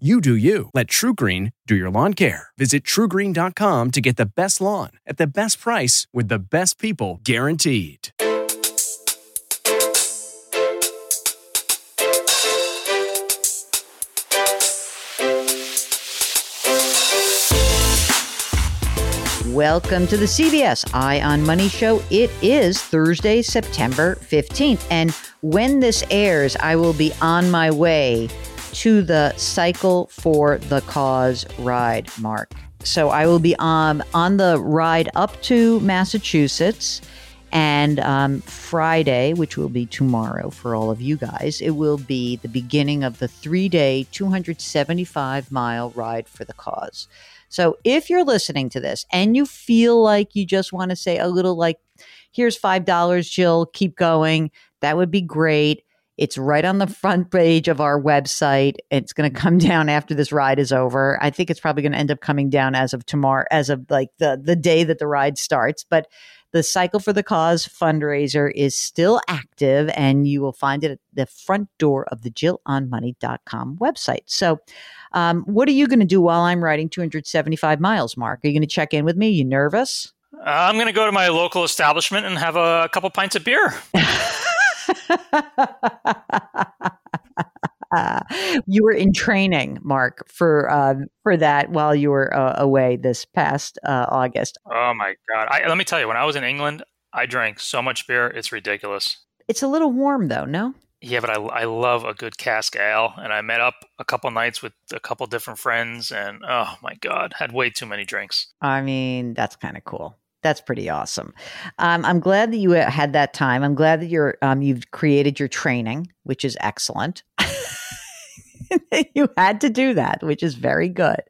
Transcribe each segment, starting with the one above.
You do you. Let TruGreen do your lawn care. Visit TruGreen.com to get the best lawn at the best price with the best people guaranteed. Welcome to the CBS Eye on Money show. It is Thursday, September 15th. And when this airs, I will be on my way to the Cycle for the Cause ride, Mark. So I will be on the ride up to Massachusetts, and Friday, which will be tomorrow for all of you guys, it will be the beginning of the three-day, 275-mile ride for the cause. So if you're listening to this and you feel like you just want to say a little like, here's $5, Jill, keep going, that would be great. It's right on the front page of our website. It's going to come down after this ride is over. I think it's probably going to end up coming down as of tomorrow, as of like the day that the ride starts. But the Cycle for the Cause fundraiser is still active, and you will find it at the front door of the JillOnMoney.com website. So what are you going to do while I'm riding 275 miles, Mark? Are you going to check in with me? You nervous? I'm going to go to my local establishment and have a couple pints of beer. You were in training, Mark, for that while you were away this past August. Oh my God! Let me tell you, when I was in England, I drank so much beer; it's ridiculous. It's a little warm, though, no? Yeah, but I love a good cask ale, and I met up a couple nights with a couple different friends, and oh my God, had way too many drinks. I mean, that's kind of cool. That's pretty awesome. I'm glad that you had that time. I'm glad that you've created your training, which is excellent. You had to do that, which is very good.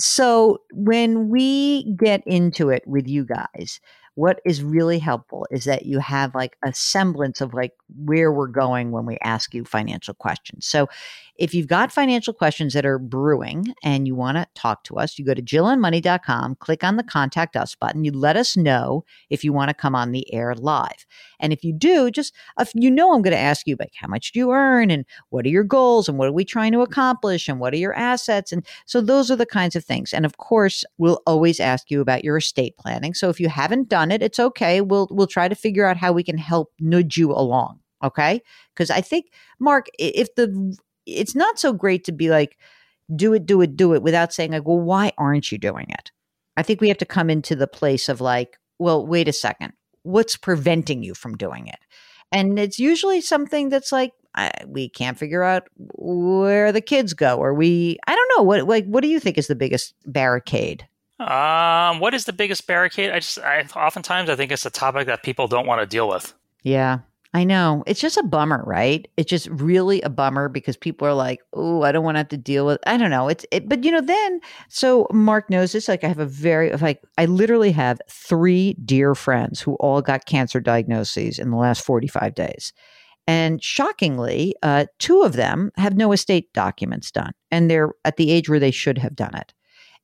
So when we get into it with you guys, what is really helpful is that you have like a semblance of like where we're going when we ask you financial questions. So if you've got financial questions that are brewing and you want to talk to us, you go to JillOnMoney.com, click on the Contact Us button. You let us know if you want to come on the air live. And if you do, just, I'm going to ask you, like, how much do you earn? And what are your goals? And what are we trying to accomplish? And what are your assets? And so those are the kinds of things. And of course, we'll always ask you about your estate planning. So if you haven't done it, it's okay. We'll try to figure out how we can help nudge you along. Okay. Because I think, Mark, it's not so great to be like, do it without saying like, well, why aren't you doing it? I think we have to come into the place of like, well, wait a second, what's preventing you from doing it? And it's usually something that's like, we can't figure out where the kids go, or I don't know, what do you think is the biggest barricade? What is the biggest barricade? Oftentimes I think it's a topic that people don't want to deal with. Yeah, I know. It's just a bummer, right? It's just really a bummer because people are like, oh, I don't want to have to deal with, I don't know. But then, so Mark knows this, like I literally have three dear friends who all got cancer diagnoses in the last 45 days. And shockingly, two of them have no estate documents done, and they're at the age where they should have done it.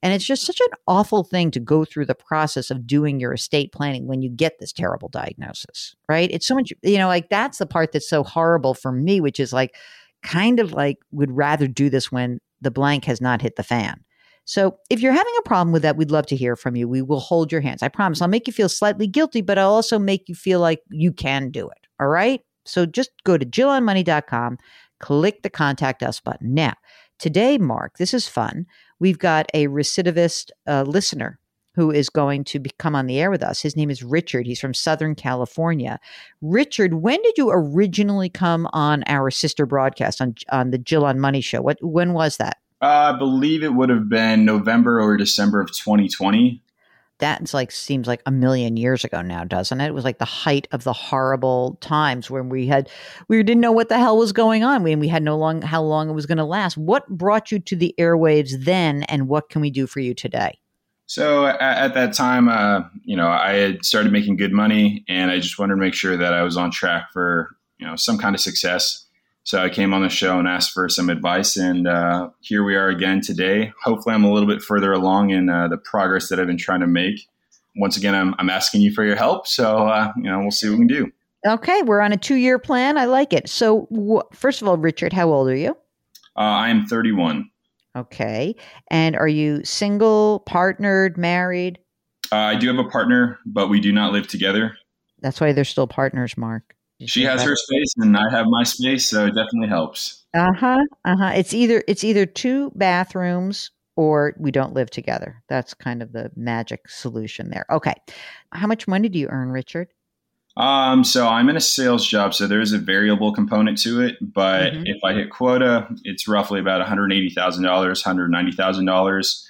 And it's just such an awful thing to go through the process of doing your estate planning when you get this terrible diagnosis, right? It's so much, like that's the part that's so horrible for me, which is like, kind of like would rather do this when the blank has not hit the fan. So if you're having a problem with that, we'd love to hear from you. We will hold your hands. I promise I'll make you feel slightly guilty, but I'll also make you feel like you can do it. All right. So just go to JillOnMoney.com, click the Contact Us button. Now, today, Mark, this is fun. We've got a recidivist listener who is going to come on the air with us. His name is Richard. He's from Southern California. Richard, when did you originally come on our sister broadcast on the Jill on Money show? When was that? I believe it would have been November or December of 2020. That's like, seems like a million years ago now, doesn't it? It was like the height of the horrible times when we didn't know what the hell was going on. We had how long it was going to last. What brought you to the airwaves then, and what can we do for you today? So at that time, I had started making good money, and I just wanted to make sure that I was on track for, some kind of success. So I came on the show and asked for some advice, and here we are again today. Hopefully, I'm a little bit further along in the progress that I've been trying to make. Once again, I'm asking you for your help, so we'll see what we can do. Okay, we're on a 2-year plan. I like it. So first of all, Richard, how old are you? I am 31. Okay, and are you single, partnered, married? I do have a partner, but we do not live together. That's why they're still partners, Mark. She has her space and I have my space, so it definitely helps. It's either 2 bathrooms or we don't live together. That's kind of the magic solution there. Okay. How much money do you earn, Richard? So I'm in a sales job, so there is a variable component to it, but mm-hmm. if I hit quota, it's roughly about $180,000, $190,000.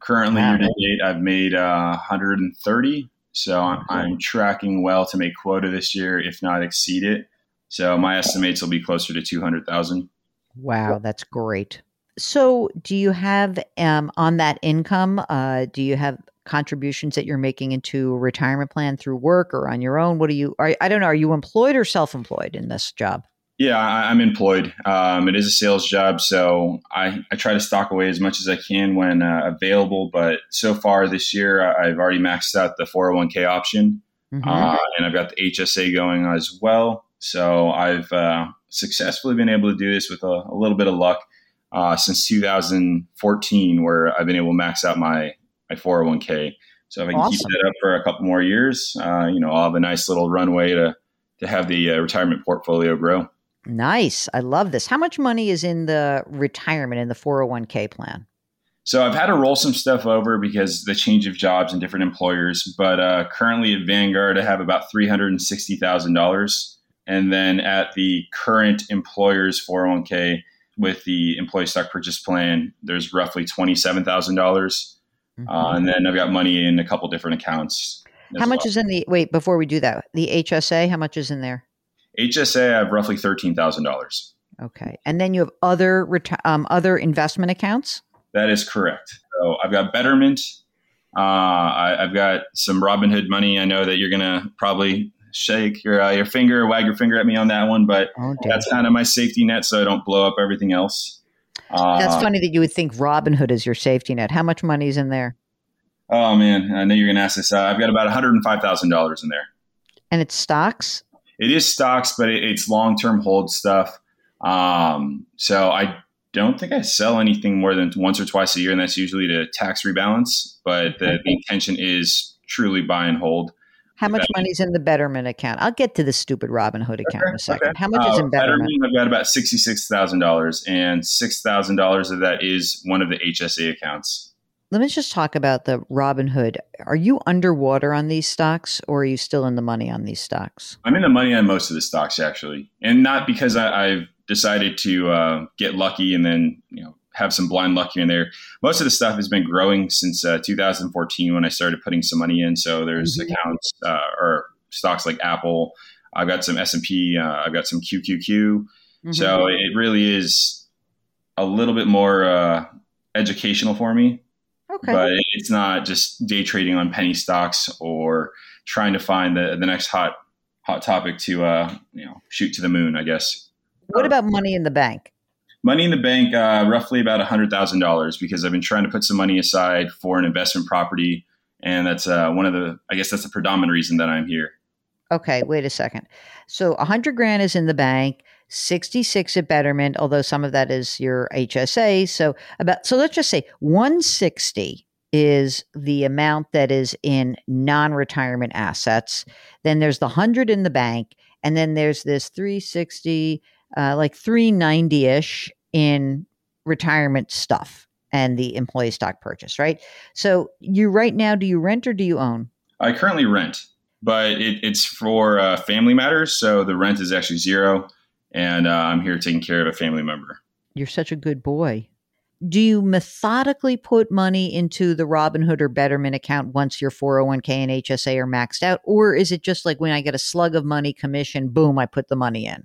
Currently, wow. Year to date, I've made $130,000. So I'm tracking well to make quota this year, if not exceed it. So my estimates will be closer to $200,000. Wow, that's great. So do you have on that income, do you have contributions that you're making into a retirement plan through work or on your own? Are you employed or self-employed in this job? Yeah, I'm employed. It is a sales job, so I try to stock away as much as I can when available. But so far this year, I've already maxed out the 401k option, mm-hmm. And I've got the HSA going as well. So I've successfully been able to do this with a little bit of luck since 2014, where I've been able to max out my 401k. So if I can awesome. Keep that up for a couple more years, I'll have a nice little runway to have the retirement portfolio grow. Nice. I love this. How much money is in the retirement, in the 401k plan? So I've had to roll some stuff over because the change of jobs and different employers. But currently at Vanguard, I have about $360,000. And then at the current employer's 401k with the employee stock purchase plan, there's roughly $27,000. Mm-hmm. And then I've got money in a couple different accounts. How much is in before we do that, the HSA, how much is in there? HSA, I have roughly $13,000. Okay. And then you have other other investment accounts? That is correct. So I've got Betterment. I've got some Robinhood money. I know that you're going to probably shake your finger, wag your finger at me on that one, but that's kind of my safety net so I don't blow up everything else. That's funny that you would think Robinhood is your safety net. How much money is in there? Oh, man. I know you're going to ask this. I've got about $105,000 in there. And it's stocks? It is stocks, but it's long-term hold stuff. So I don't think I sell anything more than once or twice a year, and that's usually to tax rebalance. But the intention is truly buy and hold. How much money is in the Betterment account? I'll get to the stupid Robinhood account in a second. Okay. How much is in Betterment? I've got about $66,000, and $6,000 of that is one of the HSA accounts. Let me just talk about the Robinhood. Are you underwater on these stocks or are you still in the money on these stocks? I'm in the money on most of the stocks, actually. And not because I've decided to get lucky and then have some blind luck here and there. Most of the stuff has been growing since 2014 when I started putting some money in. So there's mm-hmm. accounts or stocks like Apple. I've got some S&P. I've got some QQQ. Mm-hmm. So it really is a little bit more educational for me. Okay. But it's not just day trading on penny stocks or trying to find the next hot topic to shoot to the moon, I guess. What about money in the bank? Money in the bank, roughly about $100,000 because I've been trying to put some money aside for an investment property. And that's that's the predominant reason that I'm here. Okay, wait a second. So $100,000 is in the bank. 66 at Betterment, although some of that is your HSA. So let's just say 160 is the amount that is in non-retirement assets. Then there's the 100 in the bank. And then there's this 360, like 390-ish in retirement stuff and the employee stock purchase, right? So you right now, do you rent or do you own? I currently rent, but it's for family matters. So the rent is actually zero. And I'm here taking care of a family member. You're such a good boy. do you methodically put money into the Robinhood or Betterment account once your 401k and HSA are maxed out? Or is it just like when I get a slug of money commission, boom, I put the money in?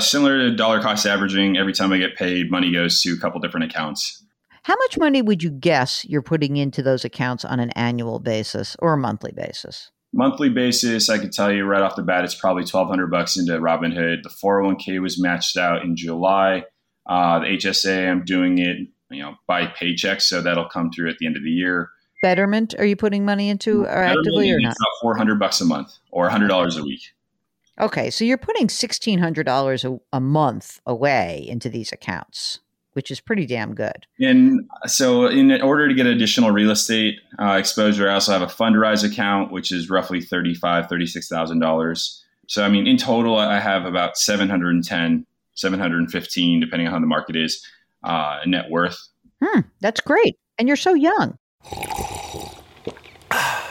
Similar to dollar cost averaging, every time I get paid, money goes to a couple different accounts. How much money would you guess you're putting into those accounts on an annual basis or a monthly basis? Monthly basis, I could tell you right off the bat, it's probably $1,200 into Robinhood. The 401k was matched out in July. The HSA, I'm doing it, by paycheck, so that'll come through at the end of the year. Betterment, are you putting money into actively or not? It's about $400 a month or $100 a week. Okay, so you're putting $1,600 a month away into these accounts, which is pretty damn good. And so in order to get additional real estate exposure, I also have a Fundrise account, which is roughly $35,000, $36,000. So, in total, I have about $710, $715, depending on how the market is, net worth. That's great. And you're so young.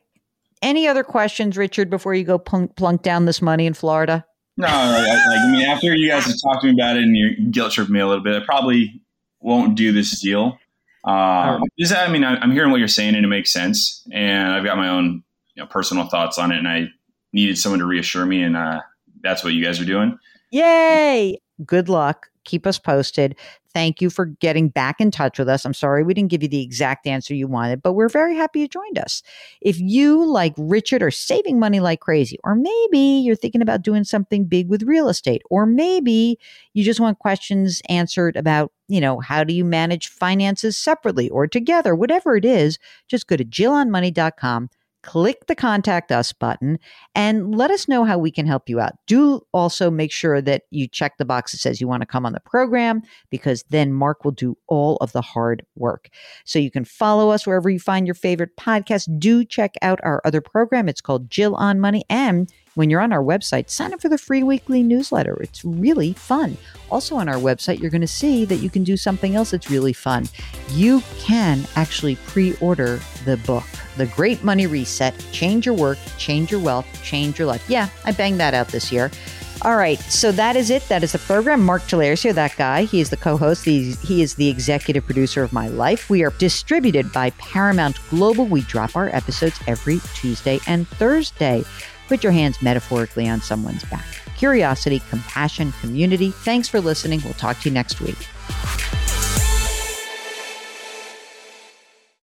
Any other questions, Richard, before you go plunk down this money in Florida? No, after you guys have talked to me about it and you guilt tripped me a little bit, I probably won't do this deal. I'm hearing what you're saying and it makes sense. And I've got my own personal thoughts on it and I needed someone to reassure me and that's what you guys are doing. Yay. Good luck. Keep us posted. Thank you for getting back in touch with us. I'm sorry we didn't give you the exact answer you wanted, but we're very happy you joined us. If you, like Richard, are saving money like crazy, or maybe you're thinking about doing something big with real estate, or maybe you just want questions answered about, how do you manage finances separately or together, whatever it is, just go to JillOnMoney.com. Click the contact us button and let us know how we can help you out. Do also make sure that you check the box that says you want to come on the program because then Mark will do all of the hard work. So you can follow us wherever you find your favorite podcast. Do check out our other program. It's called Jill on Money and When you're on our website, sign up for the free weekly newsletter. It's really fun. Also on our website, you're going to see that you can do something else that's really fun. You can actually pre-order the book, The Great Money Reset, Change Your Work, Change Your Wealth, Change Your Life. Yeah, I banged that out this year. All right, so that is it. That is the program. Mark Tillaire's here, that guy. He is the co-host. He is the executive producer of My Life. We are distributed by Paramount Global. We drop our episodes every Tuesday and Thursday. Put your hands metaphorically on someone's back. Curiosity, compassion, community. Thanks for listening. We'll talk to you next week.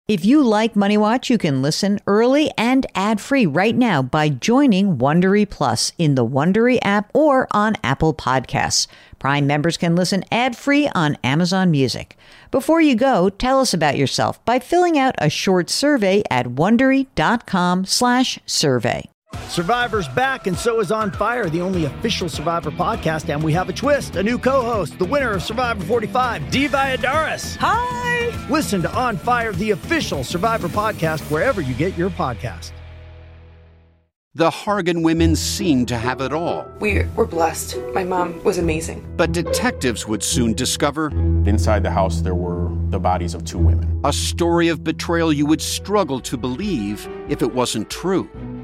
If you like Money Watch, you can listen early and ad-free right now by joining Wondery Plus in the Wondery app or on Apple Podcasts. Prime members can listen ad-free on Amazon Music. Before you go, tell us about yourself by filling out a short survey at Wondery.com/survey. Survivor's back, and so is On Fire, the only official Survivor podcast, and we have a twist, a new co-host, the winner of Survivor 45, Dee Valladares. Hi! Listen to On Fire, the official Survivor podcast, wherever you get your podcast. The Hargan women seemed to have it all. We were blessed. My mom was amazing. But detectives would soon discover... Inside the house, there were the bodies of two women. A story of betrayal you would struggle to believe if it wasn't true.